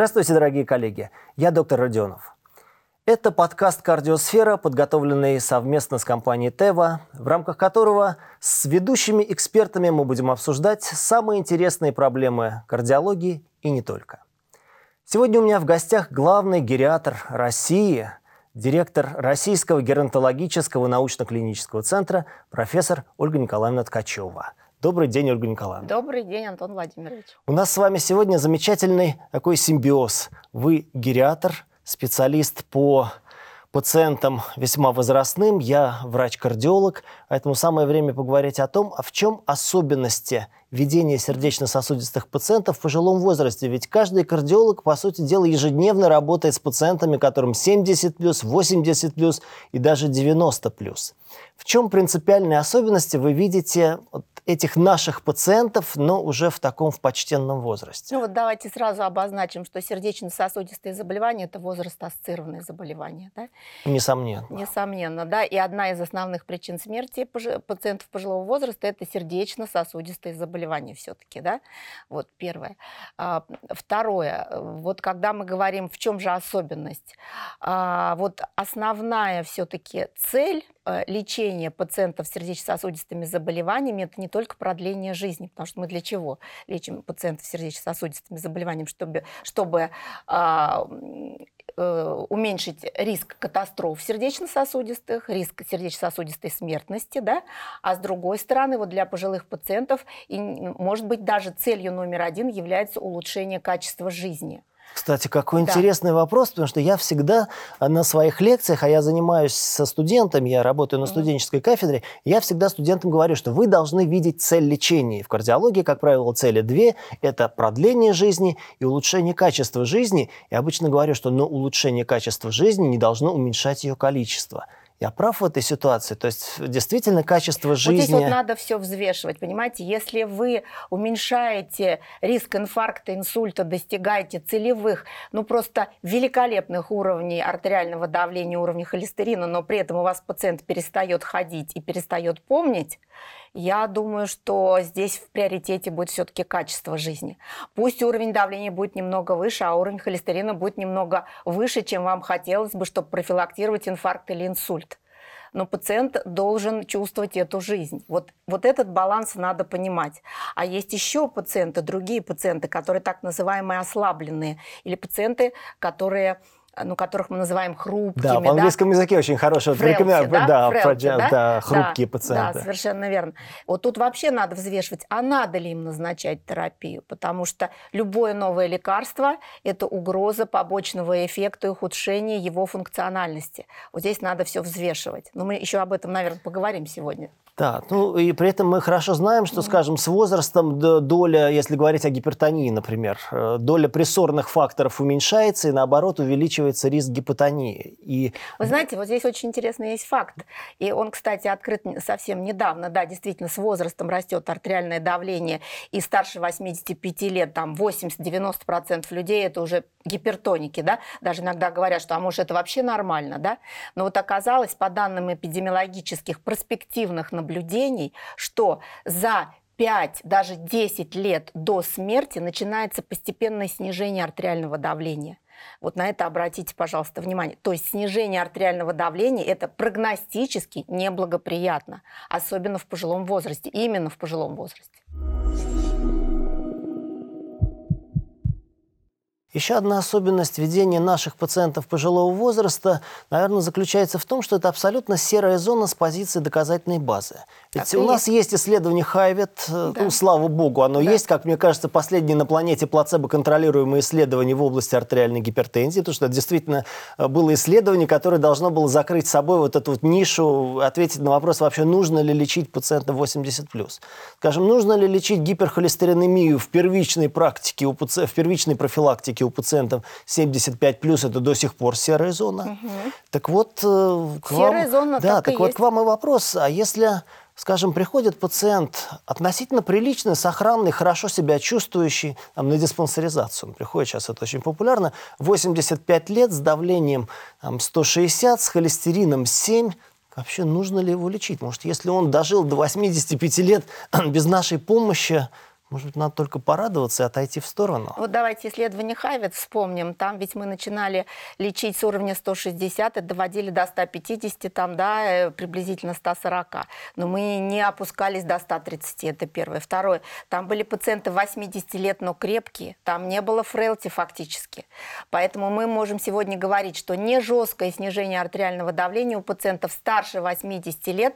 Здравствуйте, дорогие коллеги. Я доктор Родионов. Это подкаст «Кардиосфера», подготовленный совместно с компанией «Тева», в рамках которого с ведущими экспертами мы будем обсуждать самые интересные проблемы кардиологии и не только. Сегодня у меня в гостях главный гериатр России, директор Российского геронтологического научно-клинического центра, профессор Ольга Николаевна Ткачева. Добрый день, Ольга Николаевна. Добрый день, Антон Владимирович. У нас с вами сегодня замечательный такой симбиоз. Вы гериатр, специалист по пациентам весьма возрастным, я врач-кардиолог, поэтому самое время поговорить о том, а в чем особенности ведения сердечно-сосудистых пациентов в пожилом возрасте. Ведь каждый кардиолог, по сути дела, ежедневно работает с пациентами, которым 70+, 80+, и даже 90+. В чем принципиальные особенности вы видите этих наших пациентов, но уже в почтенном возрасте? Ну вот давайте сразу обозначим, что сердечно-сосудистые заболевания – это возраст-ассоциированные заболевания, да? Несомненно. Несомненно, да. И одна из основных причин смерти пациентов пожилого возраста – это сердечно-сосудистые заболевания все-таки, да? Вот первое. Второе. Вот когда мы говорим, в чем же особенность? Вот основная все-таки цель лечение пациентов с сердечно-сосудистыми заболеваниями – это не только продление жизни, потому что мы для чего лечим пациентов с сердечно-сосудистыми заболеваниями? Чтобы уменьшить риск катастроф сердечно-сосудистых, риск сердечно-сосудистой смертности, да? А с другой стороны, вот для пожилых пациентов, и, может быть, даже целью номер один является улучшение качества жизни. Кстати, какой интересный вопрос, потому что я всегда на своих лекциях, а я занимаюсь со студентами, я работаю на студенческой кафедре, я всегда студентам говорю, что вы должны видеть цель лечения. В кардиологии, как правило, цели две – это продление жизни и улучшение качества жизни. Я обычно говорю, что но улучшение качества жизни не должно уменьшать ее количество. Я прав в этой ситуации? То есть действительно качество жизни... Вот здесь вот надо все взвешивать, понимаете? Если вы уменьшаете риск инфаркта, инсульта, достигаете целевых, ну просто великолепных уровней артериального давления, уровней холестерина, но при этом у вас пациент перестает ходить и перестает помнить, я думаю, что здесь в приоритете будет все-таки качество жизни. Пусть уровень давления будет немного выше, а уровень холестерина будет немного выше, чем вам хотелось бы, чтобы профилактировать инфаркт или инсульт. Но пациент должен чувствовать эту жизнь. Вот этот баланс надо понимать. А есть еще пациенты, другие пациенты, которые так называемые ослабленные, или пациенты, которых мы называем хрупкими. Да, в английском языке очень хорошая рекомендация. Хрупкие пациенты. Да, совершенно верно. Вот тут вообще надо взвешивать, а надо ли им назначать терапию, потому что любое новое лекарство – это угроза побочного эффекта и ухудшения его функциональности. Вот здесь надо все взвешивать. Но мы еще об этом, наверное, поговорим сегодня. Да, ну и при этом мы хорошо знаем, что, скажем, с возрастом доля, если говорить о гипертонии, например, доля прессорных факторов уменьшается, и наоборот увеличивается риск гипотонии. И... Вы знаете, вот здесь очень интересный есть факт, и он, кстати, открыт совсем недавно, да, действительно, с возрастом растет артериальное давление, и старше 85 лет, там, 80-90% людей это уже гипертоники, да, даже иногда говорят, что, а может, это вообще нормально, да, но вот оказалось, по данным эпидемиологических перспективных наблюдений, что за 5, даже 10 лет до смерти начинается постепенное снижение артериального давления. Вот на это обратите, пожалуйста, внимание. То есть снижение артериального давления – это прогностически неблагоприятно, особенно в пожилом возрасте, именно в пожилом возрасте. Еще одна особенность ведения наших пациентов пожилого возраста, наверное, заключается в том, что это абсолютно серая зона с позиции доказательной базы. Ведь у нас есть исследование Хайвет, да. Ну, слава богу, оно да. Есть, как мне кажется, последнее на планете плацебо-контролируемое исследование в области артериальной гипертензии, потому что это действительно было исследование, которое должно было закрыть собой вот эту вот нишу, ответить на вопрос, вообще нужно ли лечить пациента 80+. Скажем, нужно ли лечить гиперхолестеринемию в первичной практике, в первичной профилактике у пациентов 75+, это до сих пор серая зона. Угу. Так вот, к вам и вопрос. А если, скажем, приходит пациент относительно приличный, сохранный, хорошо себя чувствующий, на диспансеризацию он приходит, сейчас это очень популярно, 85 лет с давлением 160, с холестерином 7, вообще нужно ли его лечить? Может, если он дожил до 85 лет без нашей помощи, Может быть, надо только порадоваться и отойти в сторону? Вот давайте исследование Хайвет вспомним. Там ведь мы начинали лечить с уровня 160 и доводили до 150, там, да, приблизительно 140. Но мы не опускались до 130, это первое. Второе, там были пациенты 80 лет, но крепкие. Там не было фрейлти фактически. Поэтому мы можем сегодня говорить, что не жесткое снижение артериального давления у пациентов старше 80 лет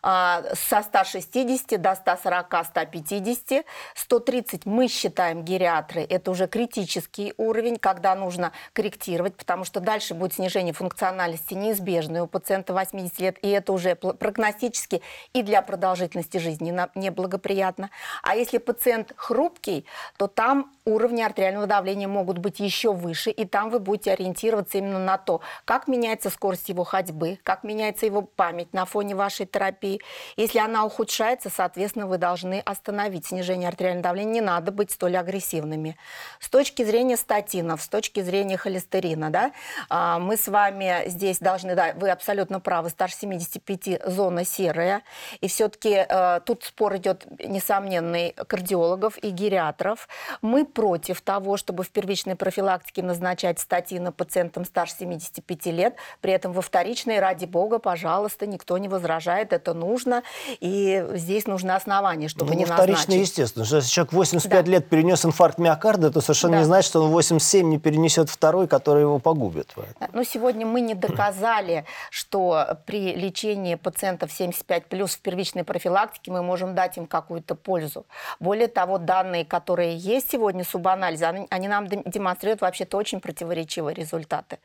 со 160 до 140, 150, 130 мы считаем гериатры. Это уже критический уровень, когда нужно корректировать, потому что дальше будет снижение функциональности неизбежное у пациента 80 лет. И это уже прогностически и для продолжительности жизни неблагоприятно. А если пациент хрупкий, то там уровни артериального давления могут быть еще выше. И там вы будете ориентироваться именно на то, как меняется скорость его ходьбы, как меняется его память на фоне вашей терапии. Если она ухудшается, соответственно, вы должны остановить снижение артериального давления. Не надо быть столь агрессивными. С точки зрения статинов, с точки зрения холестерина, да, мы с вами здесь должны, да, вы абсолютно правы, старше 75 зона серая. И все-таки тут спор идет, несомненный, кардиологов и гериатров. Мы против того, чтобы в первичной профилактике назначать статины пациентам старше 75 лет. При этом во вторичной, ради бога, пожалуйста, никто не возражает, это нужно. И здесь нужны основания, чтобы не назначить. Вторичная, естественно. Если человек 85 лет перенес инфаркт миокарда, то совершенно не значит, что он 87 не перенесет второй, который его погубит. Но сегодня мы не доказали, что при лечении пациентов 75+ в первичной профилактике мы можем дать им какую-то пользу. Более того, данные, которые есть сегодня, субанализы, они нам демонстрируют вообще-то очень противоречивые результаты.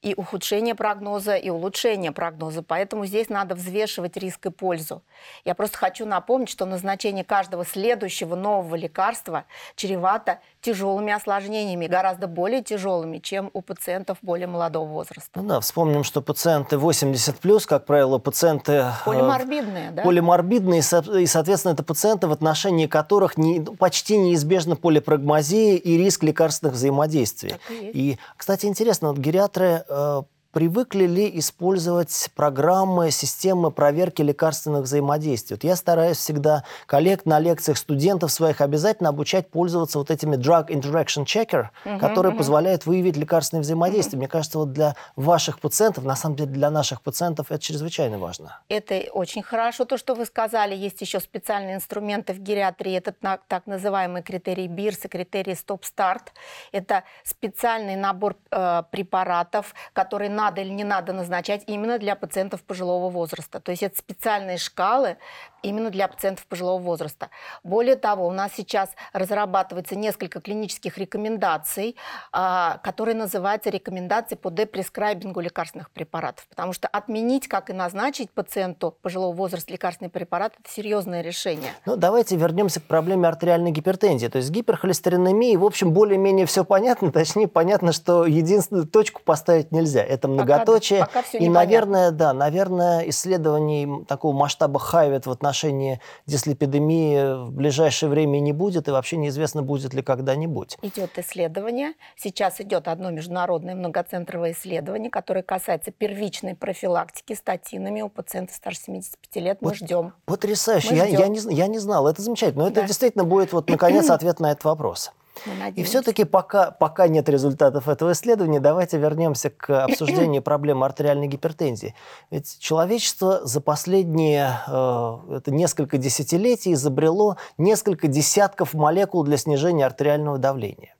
И ухудшение прогноза, и улучшение прогноза. Поэтому здесь надо взвешивать риск и пользу. Я просто хочу напомнить, что назначение каждого следующего нового лекарства чревато тяжелыми осложнениями, гораздо более тяжелыми, чем у пациентов более молодого возраста. Ну да, вспомним, что пациенты 80+, как правило, пациенты полиморбидные, да? Полиморбидные, и, соответственно, это пациенты, в отношении которых почти неизбежна полипрагмазия и риск лекарственных взаимодействий. И, кстати, интересно, вот гериатры привыкли ли использовать программы, системы проверки лекарственных взаимодействий? Вот я стараюсь всегда коллег на лекциях студентов своих обязательно обучать пользоваться вот этими Drug Interaction Checker, которые позволяют выявить лекарственные взаимодействия. Мне кажется, вот для ваших пациентов, на самом деле для наших пациентов, это чрезвычайно важно. Это очень хорошо, то, что вы сказали. Есть еще специальные инструменты в гериатрии. Это так называемые критерии БИРС и критерии Стоп-Старт. Это специальный набор препаратов, которые надо или не надо назначать именно для пациентов пожилого возраста. То есть это специальные шкалы именно для пациентов пожилого возраста. Более того, у нас сейчас разрабатывается несколько клинических рекомендаций, которые называются рекомендации по депрескрайбингу лекарственных препаратов. Потому что отменить, как и назначить пациенту пожилого возраста лекарственный препарат – это серьезное решение. Ну, давайте вернемся к проблеме артериальной гипертензии. То есть гиперхолестеринемии, в общем, более-менее все понятно. Точнее, понятно, что единственную точку поставить нельзя. Это многоточие. Пока и, наверное, исследований такого масштаба Хайвет в отношении дислепидемии в ближайшее время не будет, и вообще неизвестно, будет ли когда-нибудь. Идет исследование. Сейчас идет одно международное многоцентровое исследование, которое касается первичной профилактики статинами у пациентов старше 75 лет. Мы ждем. Потрясающе. Я не знал. Это замечательно. Но это действительно будет, вот, наконец, ответ на этот вопрос. И все-таки пока нет результатов этого исследования, давайте вернемся к обсуждению проблемы артериальной гипертензии. Ведь человечество за последние несколько десятилетий изобрело несколько десятков молекул для снижения артериального давления.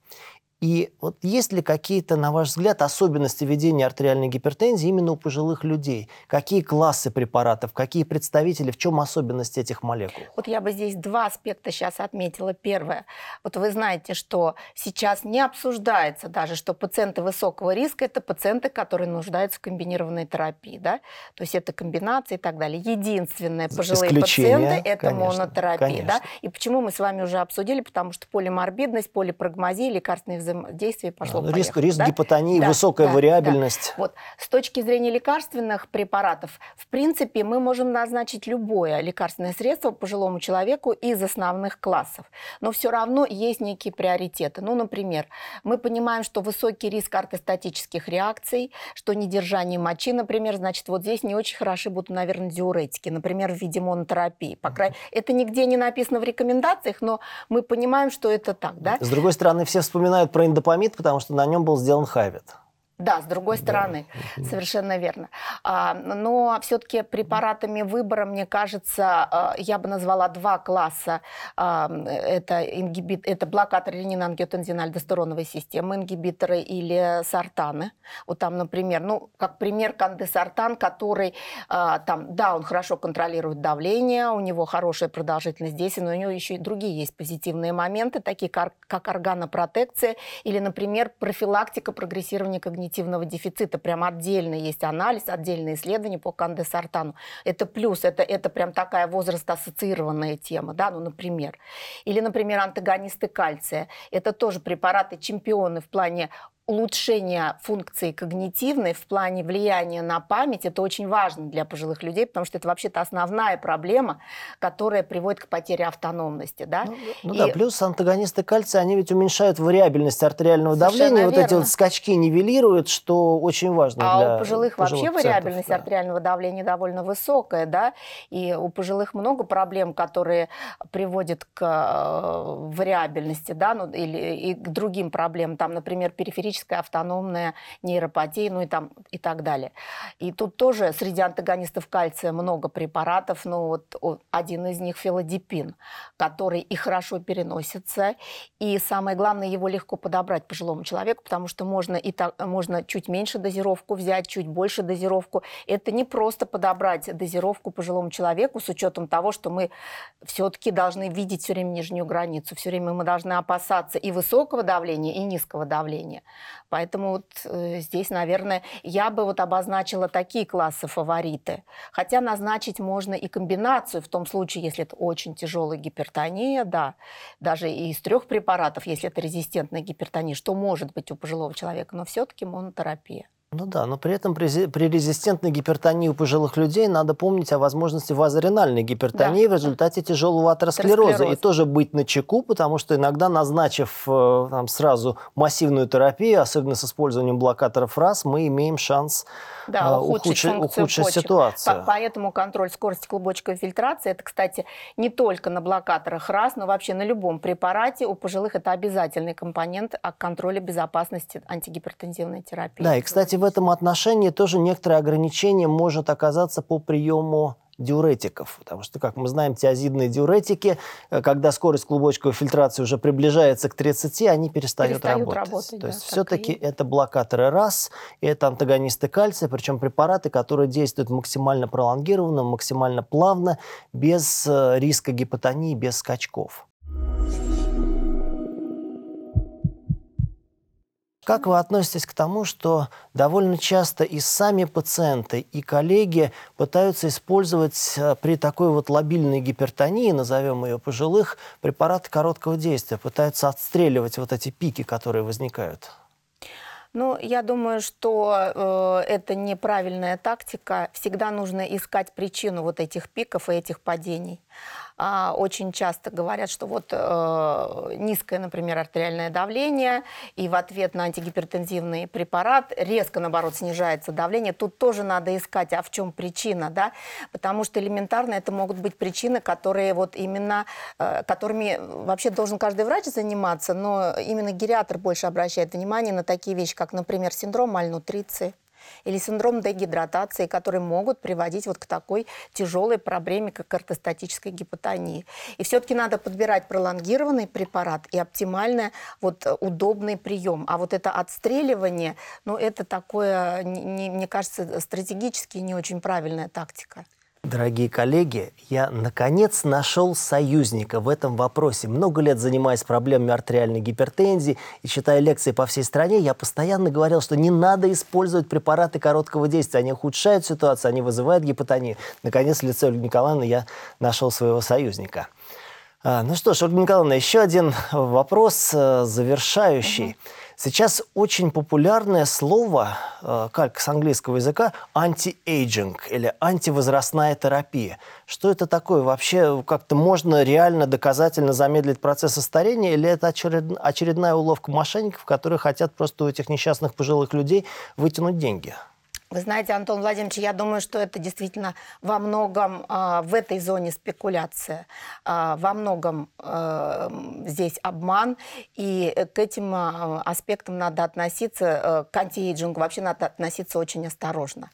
И вот есть ли какие-то, на ваш взгляд, особенности ведения артериальной гипертензии именно у пожилых людей? Какие классы препаратов, какие представители, в чем особенность этих молекул? Вот я бы здесь два аспекта сейчас отметила. Первое. Вот вы знаете, что сейчас не обсуждается даже, что пациенты высокого риска – это пациенты, которые нуждаются в комбинированной терапии. Да? То есть это комбинации и так далее. Единственное, пожилые пациенты – это монотерапия. Да? И почему мы с вами уже обсудили? Потому что полиморбидность, полипрагмазия, лекарственные взаимодействия взаимодействие пошло-поехало. Риск гипотонии, высокая вариабельность. Вот. С точки зрения лекарственных препаратов, в принципе, мы можем назначить любое лекарственное средство пожилому человеку из основных классов. Но все равно есть некие приоритеты. Ну, например, мы понимаем, что высокий риск ортостатических реакций, что недержание мочи, например, значит, вот здесь не очень хороши будут, наверное, диуретики, например, в виде монотерапии. По крайней мере, это нигде не написано в рекомендациях, но мы понимаем, что это так, да? С другой стороны, все вспоминают про индопамид, потому что на нем был сделан Хайвет. Да, с другой стороны, совершенно верно. Но все-таки препаратами выбора, мне кажется, я бы назвала два класса. Это блокаторы ренин-ангиотензин-альдостероновой системы, ингибиторы или сартаны. Вот там, например, ну, как пример, кандесартан, который, там, да, он хорошо контролирует давление, у него хорошая продолжительность действия, но у него еще и другие есть позитивные моменты, такие как органопротекция или, например, профилактика прогрессирования когнитивного дефицита. Прям отдельно есть анализ, отдельные исследования по кандесартану. Это плюс, это прям такая возраст-ассоциированная тема, да, ну, например. Или, например, антагонисты кальция. Это тоже препараты-чемпионы в плане улучшение функции когнитивной в плане влияния на память, это очень важно для пожилых людей, потому что это вообще-то основная проблема, которая приводит к потере автономности. Да? Да, плюс антагонисты кальция, они ведь уменьшают вариабельность артериального давления, верно. Вот эти вот скачки нивелируют, что очень важно для у пожилых вообще пациентов, вариабельность артериального давления довольно высокая, да, и у пожилых много проблем, которые приводят к вариабельности, да, ну, или к другим проблемам, там, например, периферическая автономная нейропатия, ну и там и так далее. И тут тоже среди антагонистов кальция много препаратов, но вот один из них фелодипин, который и хорошо переносится, и самое главное, его легко подобрать пожилому человеку, потому что можно чуть меньше дозировку взять, чуть больше дозировку. Это не просто подобрать дозировку пожилому человеку с учетом того, что мы все-таки должны видеть все время нижнюю границу, все время мы должны опасаться и высокого давления, и низкого давления. Поэтому здесь, наверное, я бы обозначила такие классы фавориты. Хотя назначить можно и комбинацию, в том случае, если это очень тяжелая гипертония, да, даже и из 3 препаратов, если это резистентная гипертония, что может быть у пожилого человека, но все-таки монотерапия. Ну да, но при этом при резистентной гипертонии у пожилых людей надо помнить о возможности вазоренальной гипертонии, да, в результате тяжелого атеросклероза. И тоже быть начеку, потому что иногда, назначив сразу массивную терапию, особенно с использованием блокаторов РАС, мы имеем шанс ухудшить ситуацию. Поэтому контроль скорости клубочковой фильтрации, это, кстати, не только на блокаторах РАС, но вообще на любом препарате у пожилых это обязательный компонент контроля безопасности антигипертензивной терапии. Да, и, кстати, в этом отношении тоже некоторые ограничения может оказаться по приему диуретиков, потому что, как мы знаем, тиазидные диуретики, когда скорость клубочковой фильтрации уже приближается к 30, они перестают работать. То есть все-таки это блокаторы РАС, это антагонисты кальция, причем препараты, которые действуют максимально пролонгированно, максимально плавно, без риска гипотонии, без скачков. Как вы относитесь к тому, что довольно часто и сами пациенты, и коллеги пытаются использовать при такой лобильной гипертонии, назовем ее пожилых, препараты короткого действия, пытаются отстреливать эти пики, которые возникают? Ну, я думаю, что это неправильная тактика. Всегда нужно искать причину этих пиков и этих падений. Очень часто говорят, что низкое, например, артериальное давление, и в ответ на антигипертензивный препарат резко, наоборот, снижается давление. Тут тоже надо искать, а в чем причина, да? Потому что элементарно это могут быть причины, которые которыми вообще должен каждый врач заниматься, но именно гериатр больше обращает внимание на такие вещи, как, например, синдром мальнутриции, или синдром дегидратации, которые могут приводить к такой тяжелой проблеме, как ортостатическая гипотония. И все-таки надо подбирать пролонгированный препарат и оптимально удобный прием. А это отстреливание, это такое, мне кажется, стратегически не очень правильная тактика. Дорогие коллеги, я, наконец, нашел союзника в этом вопросе. Много лет занимаясь проблемами артериальной гипертензии и читая лекции по всей стране, я постоянно говорил, что не надо использовать препараты короткого действия. Они ухудшают ситуацию, они вызывают гипотонию. Наконец, в лице Ольги Николаевны я нашел своего союзника. Ну что ж, Ольга Николаевна, еще один вопрос завершающий. Сейчас очень популярное слово, как с английского языка, анти-эйджинг или антивозрастная терапия. Что это такое? Вообще как-то можно реально доказательно замедлить процесс старения или это очередная уловка мошенников, которые хотят просто у этих несчастных пожилых людей вытянуть деньги? Вы знаете, Антон Владимирович, я думаю, что это действительно во многом в этой зоне спекуляция, во многом здесь обман, и к этим аспектам надо относиться, к антиэйджингу вообще надо относиться очень осторожно.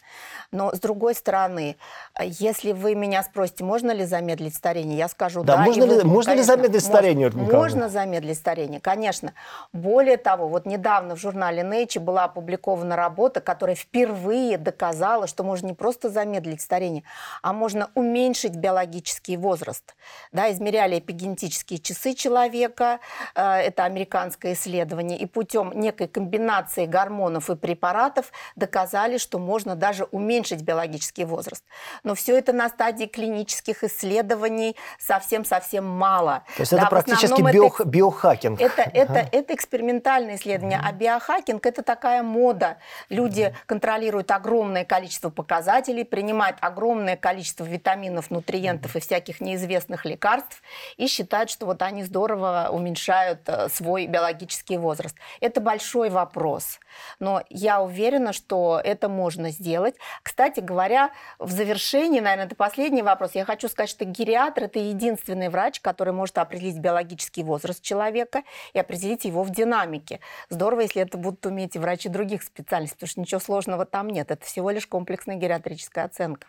Но, с другой стороны, если вы меня спросите, можно ли замедлить старение, я скажу да. Можно ли замедлить старение? Можно замедлить старение, конечно. Более того, вот недавно в журнале Nature была опубликована работа, которая впервые доказала, что можно не просто замедлить старение, а можно уменьшить биологический возраст. Да, измеряли эпигенетические часы человека, это американское исследование, и путем некой комбинации гормонов и препаратов доказали, что можно даже уменьшить биологический возраст. Но все это на стадии клинических исследований совсем-совсем мало. То есть да, это практически биохакинг. Это экспериментальное исследование, а биохакинг – это такая мода. Люди контролируют огромное количество показателей, принимает огромное количество витаминов, нутриентов и всяких неизвестных лекарств и считает, что вот они здорово уменьшают свой биологический возраст. Это большой вопрос, но я уверена, что это можно сделать. Кстати говоря, в завершении, наверное, это последний вопрос, я хочу сказать, что гериатр – это единственный врач, который может определить биологический возраст человека и определить его в динамике. Здорово, если это будут уметь и врачи других специальностей, потому что ничего сложного там нет, это всего лишь комплексная гериатрическая оценка.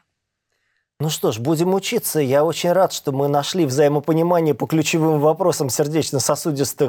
Ну что ж, будем учиться. Я очень рад, что мы нашли взаимопонимание по ключевым вопросам сердечно-сосудистой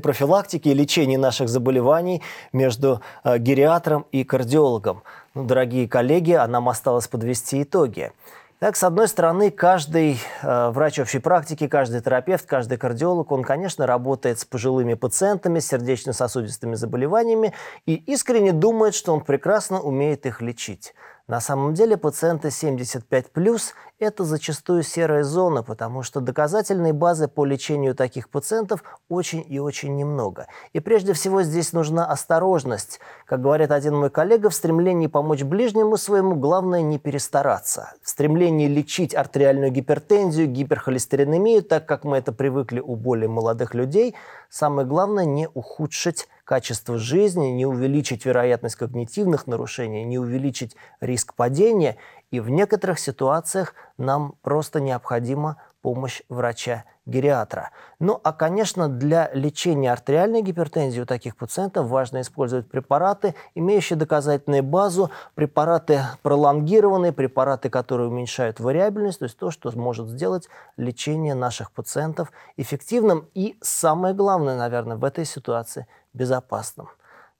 профилактики и лечения наших заболеваний между гериатром и кардиологом. Ну, дорогие коллеги, а нам осталось подвести итоги. Так, с одной стороны, каждый врач общей практики, каждый терапевт, каждый кардиолог, он, конечно, работает с пожилыми пациентами, с сердечно-сосудистыми заболеваниями и искренне думает, что он прекрасно умеет их лечить. На самом деле пациенты 75+, это зачастую серая зона, потому что доказательной базы по лечению таких пациентов очень и очень немного. И прежде всего здесь нужна осторожность. Как говорит один мой коллега, в стремлении помочь ближнему своему главное не перестараться. В стремлении лечить артериальную гипертензию, гиперхолестеринемию, так как мы это привыкли у более молодых людей, самое главное не ухудшить качество жизни, не увеличить вероятность когнитивных нарушений, не увеличить риск падения. И в некоторых ситуациях нам просто необходима помощь врача-гериатра. Ну, а, конечно, для лечения артериальной гипертензии у таких пациентов важно использовать препараты, имеющие доказательную базу, препараты пролонгированные, препараты, которые уменьшают вариабельность, то есть то, что может сделать лечение наших пациентов эффективным и, самое главное, наверное, в этой ситуации безопасным.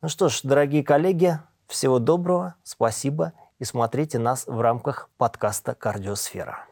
Ну что ж, дорогие коллеги, всего доброго, спасибо и смотрите нас в рамках подкаста «Кардиосфера».